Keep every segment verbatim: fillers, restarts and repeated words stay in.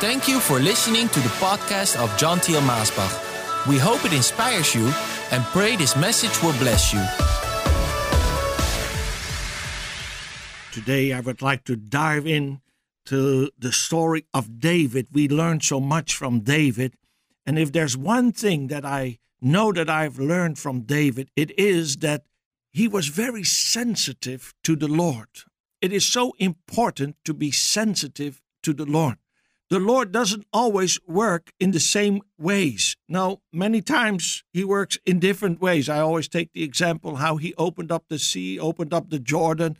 Thank you for listening to the podcast of John Thiel Masbach. We hope it inspires you and pray this message will bless you. Today I would like to dive in to the story of David. We learned so much from David. And if there's one thing that I know that I've learned from David, it is that he was very sensitive to the Lord. It is so important to be sensitive to the Lord. The Lord doesn't always work in the same ways. Now, many times he works in different ways. I always take the example how he opened up the sea, opened up the Jordan.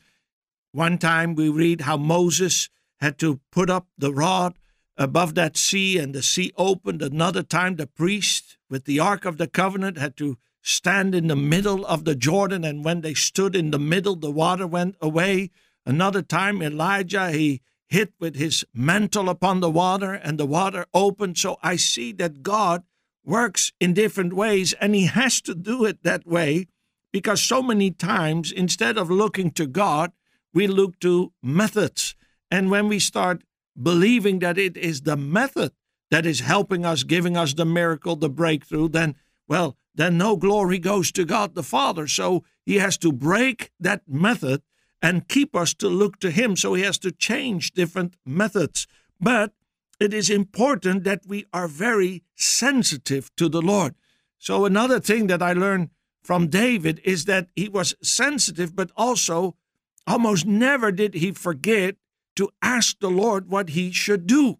One time we read how Moses had to put up the rod above that sea and the sea opened. Another time the priest with the Ark of the Covenant had to stand in the middle of the Jordan, and when they stood in the middle, the water went away. Another time Elijah, he hit with his mantle upon the water, and the water opened. So I see that God works in different ways, and he has to do it that way, because so many times, instead of looking to God, we look to methods. And when we start believing that it is the method that is helping us, giving us the miracle, the breakthrough, then, well, then no glory goes to God the Father. So he has to break that method and keep us to look to him. So he has to change different methods. But it is important that we are very sensitive to the Lord. So another thing that I learned from David is that he was sensitive, but also almost never did he forget to ask the Lord what he should do.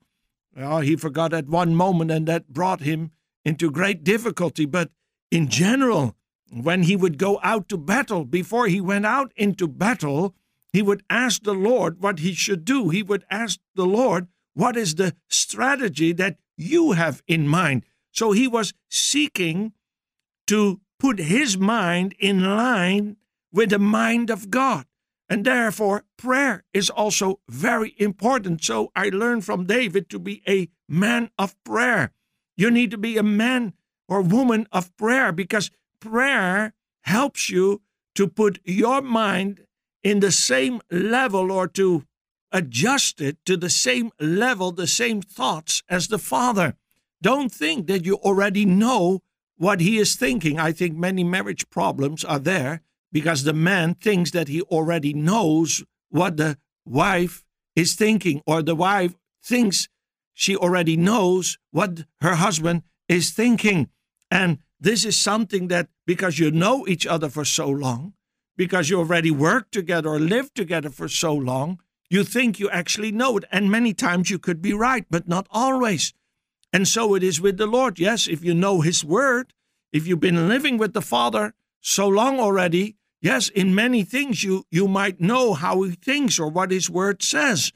Well, he forgot at one moment, and that brought him into great difficulty. But in general, when he would go out to battle, before he went out into battle, he would ask the Lord what he should do. He would ask the Lord, what is the strategy that you have in mind? So he was seeking to put his mind in line with the mind of God. And therefore, prayer is also very important. So I learned from David to be a man of prayer. You need to be a man or woman of prayer, because prayer helps you to put your mind in the same level, or to adjust it to the same level, the same thoughts as the Father. Don't think that you already know what he is thinking. I think many marriage problems are there because the man thinks that he already knows what the wife is thinking, or the wife thinks she already knows what her husband is thinking. And this is something that, because you know each other for so long, because you already worked together or lived together for so long, you think you actually know it. And many times you could be right, but not always. And so it is with the Lord. Yes, if you know his word, if you've been living with the Father so long already, yes, in many things you, you might know how he thinks or what his word says.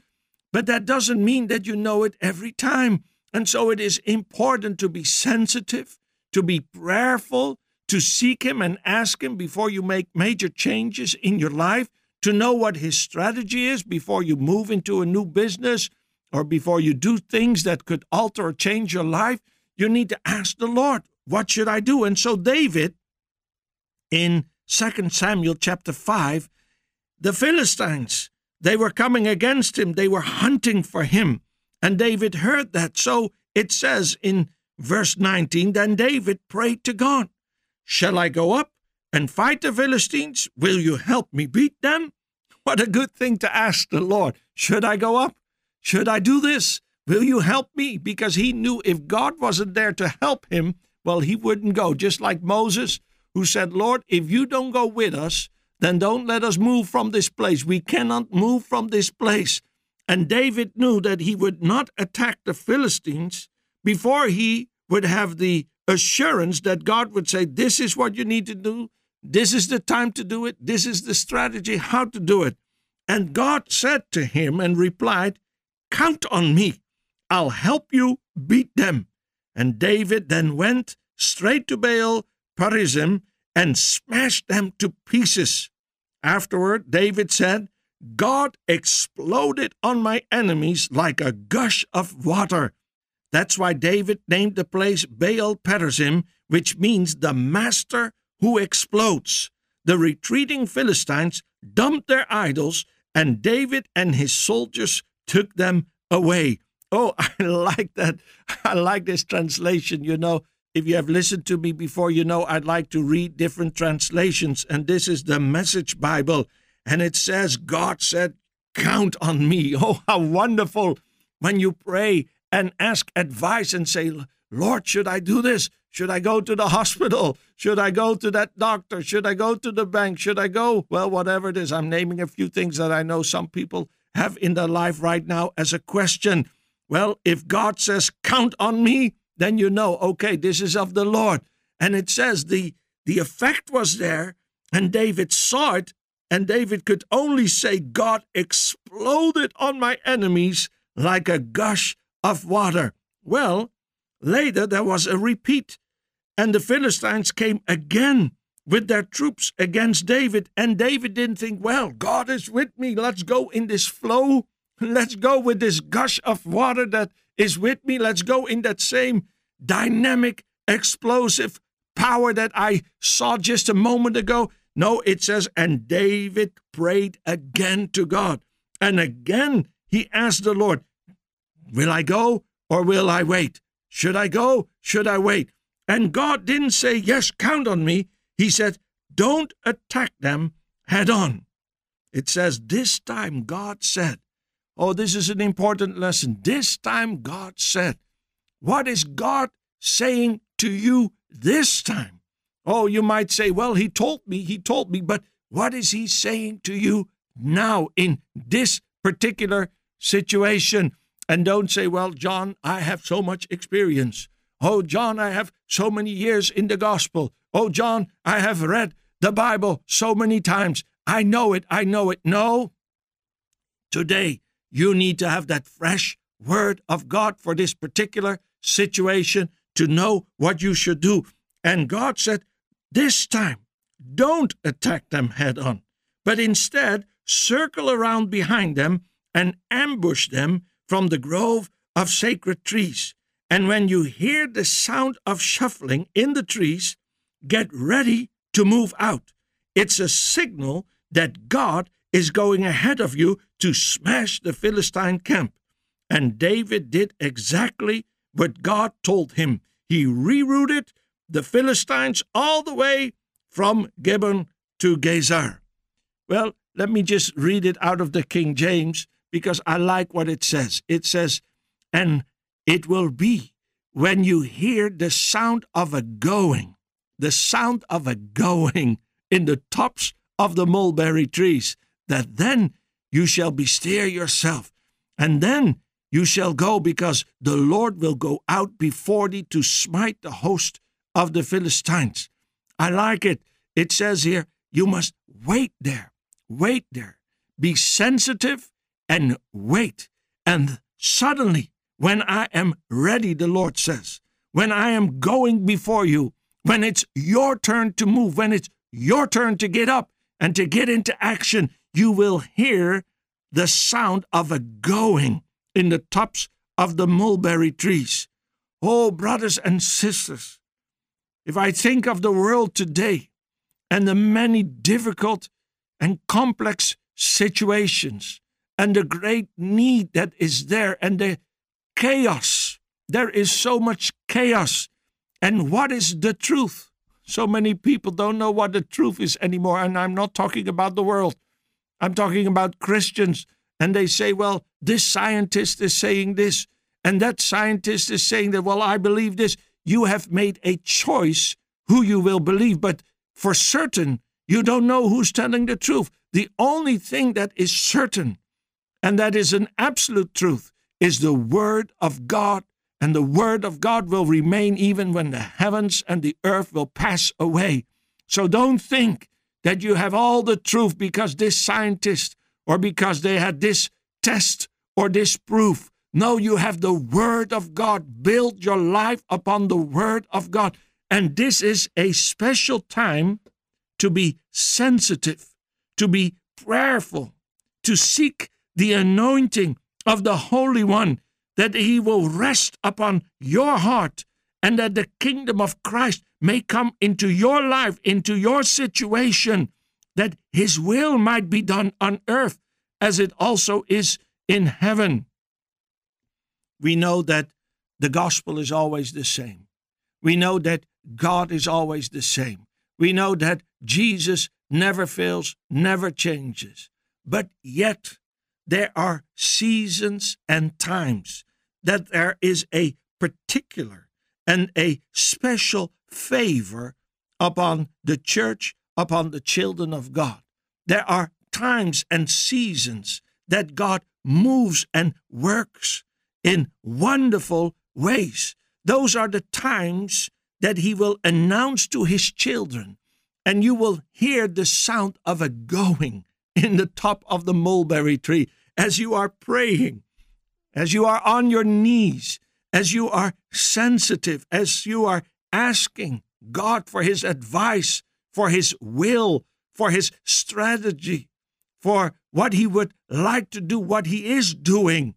But that doesn't mean that you know it every time. And so it is important to be sensitive, to be prayerful, to seek him and ask him before you make major changes in your life, to know what his strategy is before you move into a new business or before you do things that could alter or change your life. You need to ask the Lord, what should I do? And so David, in Second Samuel chapter five, the Philistines, they were coming against him. They were hunting for him. And David heard that. So it says in verse nineteen, then David prayed to God, shall I go up and fight the Philistines? Will you help me beat them? What a good thing to ask the Lord. Should I go up? Should I do this? Will you help me? Because he knew if God wasn't there to help him, well, he wouldn't go. Just like Moses, who said, Lord, if you don't go with us, then don't let us move from this place. We cannot move from this place. And David knew that he would not attack the Philistines before he would have the assurance that God would say, this is what you need to do, this is the time to do it, this is the strategy, how to do it. And God said to him and replied, count on me, I'll help you beat them. And David then went straight to Baal-perazim and smashed them to pieces. Afterward, David said, God exploded on my enemies like a gush of water. That's why David named the place Baal-perazim, which means the master who explodes. The retreating Philistines dumped their idols, and David and his soldiers took them away. Oh, I like that. I like this translation. You know, if you have listened to me before, you know, I'd like to read different translations. And this is the Message Bible. And it says, God said, count on me. Oh, how wonderful when you pray and ask advice and say, Lord, should I do this? Should I go to the hospital? Should I go to that doctor? Should I go to the bank? Should I go? Well, whatever it is, I'm naming a few things that I know some people have in their life right now as a question. Well, if God says, count on me, then you know, okay, this is of the Lord. And it says the, the effect was there, and David saw it, and David could only say, God exploded on my enemies like a gush of water. Well, later there was a repeat, and the Philistines came again with their troops against David, and David didn't think, well, God is with me, let's go in this flow, let's go with this gush of water that is with me, let's go in that same dynamic, explosive power that I saw just a moment ago. No, it says, and David prayed again to God, and again he asked the Lord, will I go or will I wait? Should I go? Should I wait? And God didn't say, yes, count on me. He said, don't attack them head on. It says, this time God said, oh, this is an important lesson. This time God said, what is God saying to you this time? Oh, you might say, well, he told me, he told me, but what is he saying to you now in this particular situation? And don't say, well, John, I have so much experience. Oh, John, I have so many years in the gospel. Oh, John, I have read the Bible so many times. I know it, I know it. No, today you need to have that fresh word of God for this particular situation to know what you should do. And God said, this time, don't attack them head on, but instead circle around behind them and ambush them from the grove of sacred trees. And when you hear the sound of shuffling in the trees, get ready to move out. It's a signal that God is going ahead of you to smash the Philistine camp. And David did exactly what God told him. He rerouted the Philistines all the way from Gibeon to Gezer. Well, let me just read it out of the King James, because I like what it says. It says, and it will be when you hear the sound of a going, the sound of a going in the tops of the mulberry trees, that then you shall bestir yourself, and then you shall go, because the Lord will go out before thee to smite the host of the Philistines. I like it. It says here, you must wait there, wait there, be sensitive, and wait, and suddenly, when I am ready, the Lord says, when I am going before you, when it's your turn to move, when it's your turn to get up and to get into action, you will hear the sound of a going in the tops of the mulberry trees. Oh, brothers and sisters, if I think of the world today and the many difficult and complex situations, and the great need that is there, and the chaos. There is so much chaos. And what is the truth? So many people don't know what the truth is anymore, and I'm not talking about the world. I'm talking about Christians, and they say, well, this scientist is saying this, and that scientist is saying that, well, I believe this. You have made a choice who you will believe, but for certain, you don't know who's telling the truth. The only thing that is certain, and that is an absolute truth, is the Word of God. And the Word of God will remain even when the heavens and the earth will pass away. So don't think that you have all the truth because this scientist or because they had this test or this proof. No, you have the Word of God. Build your life upon the Word of God. And this is a special time to be sensitive, to be prayerful, to seek the anointing of the Holy One, that He will rest upon your heart and that the kingdom of Christ may come into your life, into your situation, that His will might be done on earth as it also is in heaven. we know that the gospel is always the same. We know that God is always the same. We know that Jesus never fails, never changes. But yet, there are seasons and times that there is a particular and a special favor upon the church, upon the children of God. There are times and seasons that God moves and works in wonderful ways. Those are the times that He will announce to His children, and you will hear the sound of a going in the top of the mulberry tree as you are praying, as you are on your knees, as you are sensitive, as you are asking God for His advice, for His will, for His strategy, for what He would like to do, what He is doing.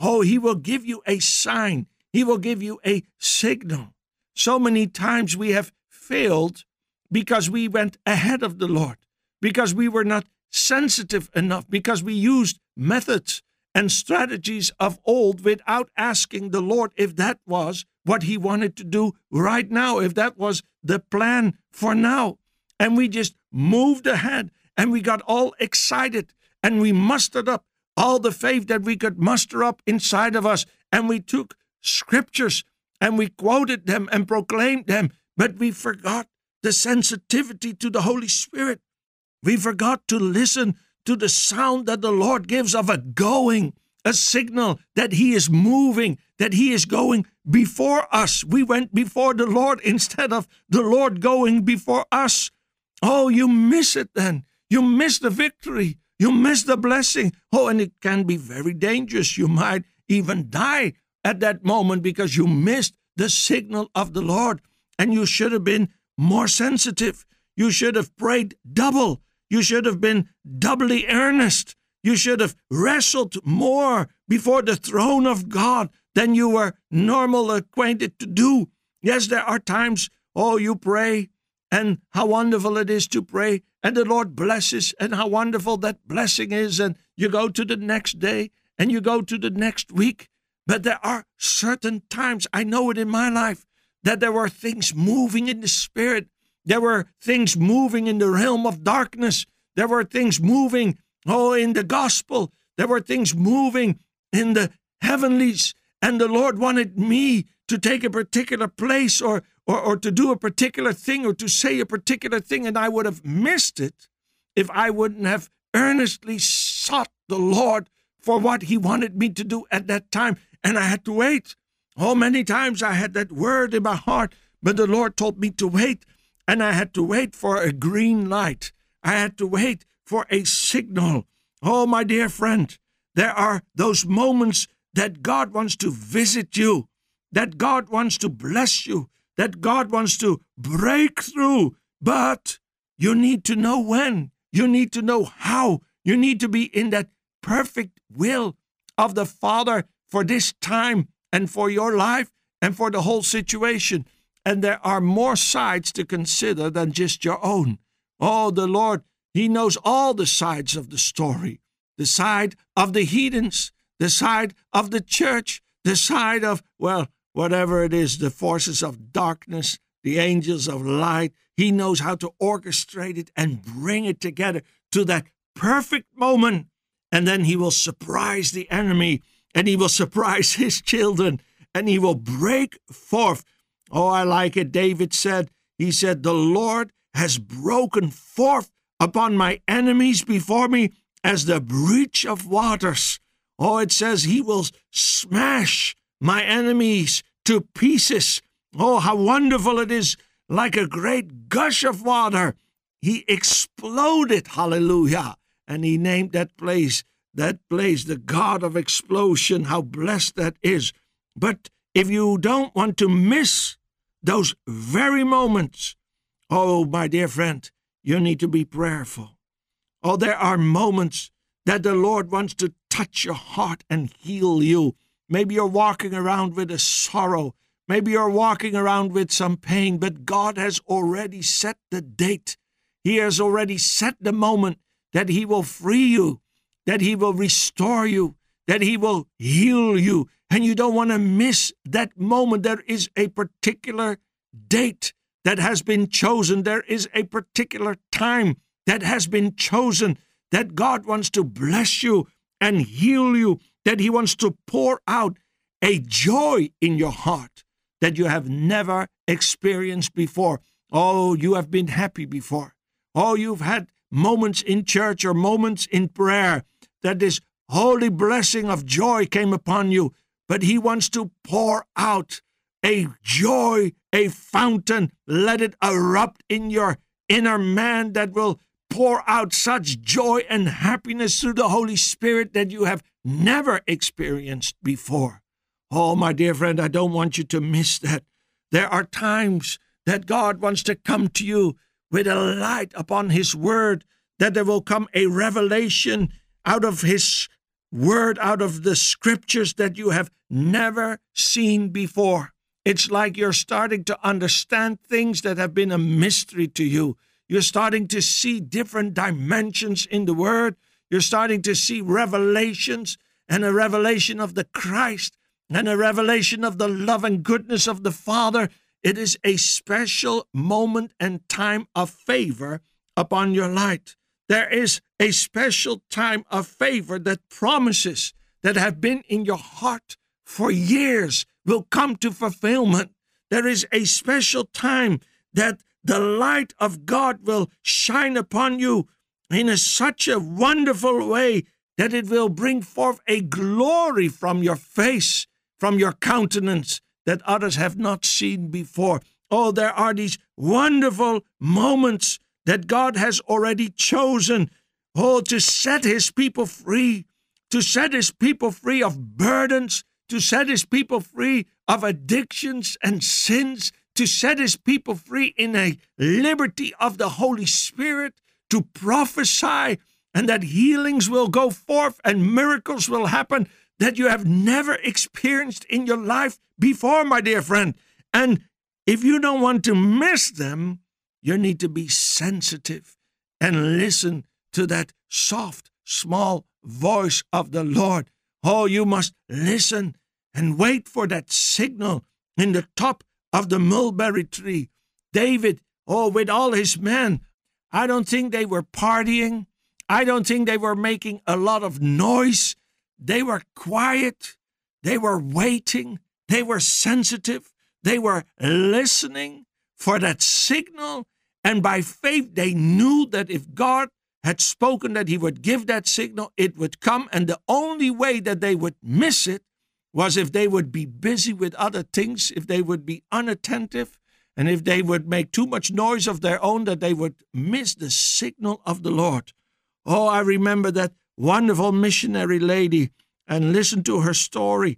Oh, He will give you a sign. He will give you a signal. So many times we have failed because we went ahead of the Lord, because we were not sensitive enough, because we used methods and strategies of old without asking the Lord if that was what He wanted to do right now, if that was the plan for now. And we just moved ahead, and we got all excited, and we mustered up all the faith that we could muster up inside of us, and we took scriptures, and we quoted them and proclaimed them, but we forgot the sensitivity to the Holy Spirit. We forgot to listen to the sound that the Lord gives of a going, a signal that He is moving, that He is going before us. We went before the Lord instead of the Lord going before us. Oh, you miss it then. You miss the victory. You miss the blessing. Oh, and it can be very dangerous. You might even die at that moment because you missed the signal of the Lord, and you should have been more sensitive. You should have prayed double. You should have been doubly earnest. You should have wrestled more before the throne of God than you were normally acquainted to do. Yes, there are times, oh, you pray, and how wonderful it is to pray, and the Lord blesses, and how wonderful that blessing is, and you go to the next day, and you go to the next week. But there are certain times, I know it in my life, that there were things moving in the Spirit. There were things moving in the realm of darkness. There were things moving, oh, in the gospel. There were things moving in the heavenlies. And the Lord wanted me to take a particular place or, or, or to do a particular thing or to say a particular thing. And I would have missed it if I wouldn't have earnestly sought the Lord for what He wanted me to do at that time. And I had to wait. Oh, many times I had that word in my heart, but the Lord told me to wait. And I had to wait for a green light. I had to wait for a signal. Oh, my dear friend, there are those moments that God wants to visit you, that God wants to bless you, that God wants to break through. But you need to know when. You need to know how. You need to be in that perfect will of the Father for this time and for your life and for the whole situation. And there are more sides to consider than just your own. Oh, the Lord, He knows all the sides of the story. The side of the heathens, the side of the church, the side of, well, whatever it is, the forces of darkness, the angels of light. He knows how to orchestrate it and bring it together to that perfect moment. And then He will surprise the enemy, and He will surprise His children, and He will break forth. Oh, I like it. David said, he said, the Lord has broken forth upon my enemies before me as the breach of waters. Oh, it says He will smash my enemies to pieces. Oh, how wonderful it is, like a great gush of water. He exploded, hallelujah. And He named that place, that place, the God of explosion. How blessed that is. But if you don't want to miss those very moments, oh, my dear friend, you need to be prayerful. Oh, there are moments that the Lord wants to touch your heart and heal you. Maybe you're walking around with a sorrow. Maybe you're walking around with some pain, but God has already set the date. He has already set the moment that He will free you, that He will restore you, that he will heal you. And you don't want to miss that moment. There is a particular date that has been chosen. There is a particular time that has been chosen, that God wants to bless you and heal you, that he wants to pour out a joy in your heart that you have never experienced before. Oh, you have been happy before. Oh, you've had moments in church or moments in prayer that this holy blessing of joy came upon you. But he wants to pour out a joy, a fountain. Let it erupt in your inner man that will pour out such joy and happiness through the Holy Spirit that you have never experienced before. Oh, my dear friend, I don't want you to miss that. There are times that God wants to come to you with a light upon his word, that there will come a revelation out of his word, out of the scriptures that you have never seen before. It's like you're starting to understand things that have been a mystery to you. You're starting to see different dimensions in the word. You're starting to see revelations, and a revelation of the Christ and a revelation of the love and goodness of the Father. It is a special moment and time of favor upon your life. There is a special time of favor that promises that have been in your heart for years will come to fulfillment. There is a special time that the light of God will shine upon you in a, such a wonderful way that it will bring forth a glory from your face, from your countenance, that others have not seen before. Oh, there are these wonderful moments that God has already chosen, oh, to set his people free, to set his people free of burdens, to set his people free of addictions and sins, to set his people free in a liberty of the Holy Spirit, to prophesy, and that healings will go forth and miracles will happen that you have never experienced in your life before, my dear friend. And if you don't want to miss them, you need to be sensitive and listen to that soft, small voice of the Lord. Oh, you must listen and wait for that signal in the top of the mulberry tree. David, oh, with all his men, I don't think they were partying. I don't think they were making a lot of noise. They were quiet. They were waiting. They were sensitive. They were listening for that signal. And by faith, they knew that if God had spoken that he would give that signal, it would come. And the only way that they would miss it was if they would be busy with other things, if they would be unattentive, and if they would make too much noise of their own, that they would miss the signal of the Lord. Oh, I remember that wonderful missionary lady, and listen to her story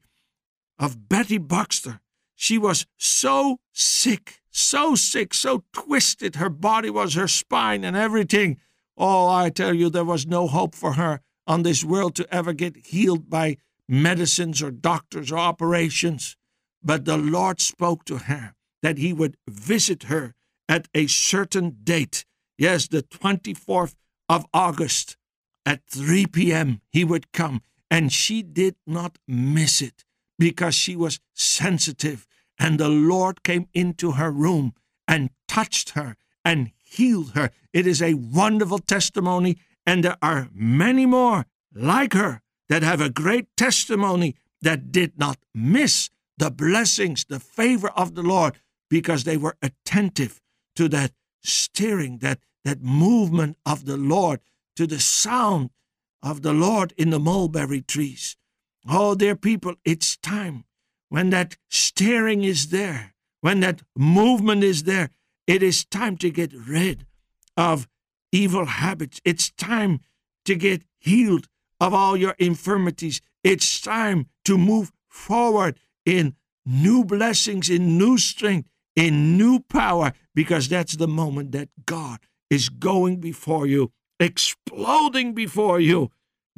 of Betty Baxter. She was so sick, so sick, so twisted. Her body was her spine and everything. Oh, I tell you, there was no hope for her on this world to ever get healed by medicines or doctors or operations. But the Lord spoke to her that he would visit her at a certain date. Yes, the twenty-fourth of August at three p.m. he would come, and she did not miss it because she was sensitive. And the Lord came into her room and touched her and healed her. It is a wonderful testimony, and there are many more like her that have a great testimony that did not miss the blessings, the favor of the Lord, because they were attentive to that stirring, that, that movement of the Lord, to the sound of the Lord in the mulberry trees. Oh, dear people, it's time. When that stirring is there, when that movement is there, it is time to get rid of evil habits. It's time to get healed of all your infirmities. It's time to move forward in new blessings, in new strength, in new power, because that's the moment that God is going before you, exploding before you,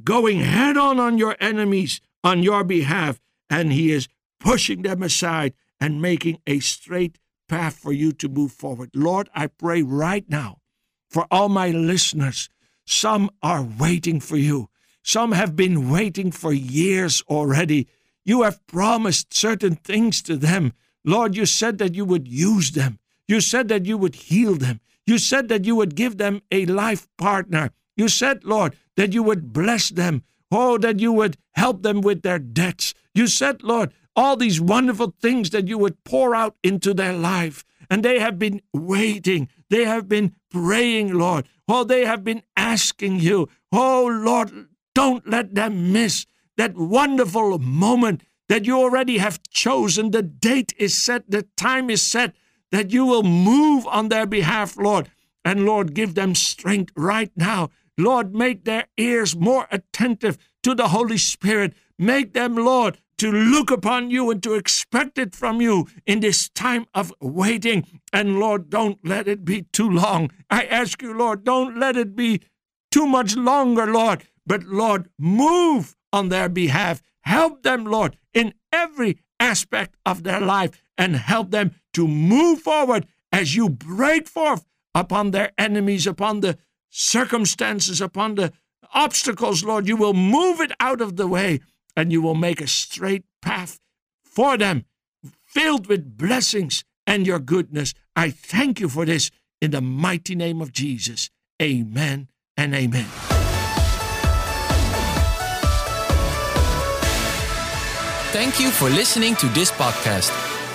going head on on your enemies on your behalf, and he is pushing them aside and making a straight path for you to move forward. Lord, I pray right now for all my listeners. Some are waiting for you. Some have been waiting for years already. You have promised certain things to them. Lord, you said that you would use them. You said that you would heal them. You said that you would give them a life partner. You said, Lord, that you would bless them. Oh, that you would help them with their debts. You said, Lord, all these wonderful things that you would pour out into their life. And they have been waiting. They have been praying, Lord. Oh, they have been asking you. Oh, Lord, don't let them miss that wonderful moment that you already have chosen. The date is set. The time is set. That you will move on their behalf, Lord. And, Lord, give them strength right now. Lord, make their ears more attentive to the Holy Spirit. Make them, Lord, to look upon you and to expect it from you in this time of waiting. And, Lord, don't let it be too long. I ask you, Lord, don't let it be too much longer, Lord. But, Lord, move on their behalf. Help them, Lord, in every aspect of their life, and help them to move forward as you break forth upon their enemies, upon the circumstances, upon the obstacles, Lord. You will move it out of the way, and you will make a straight path for them, filled with blessings and your goodness. I thank you for this in the mighty name of Jesus. Amen and amen. Thank you for listening to this podcast.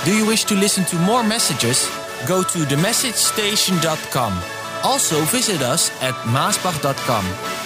Do you wish to listen to more messages? Go to the message station dot com. Also visit us at maasbach dot com.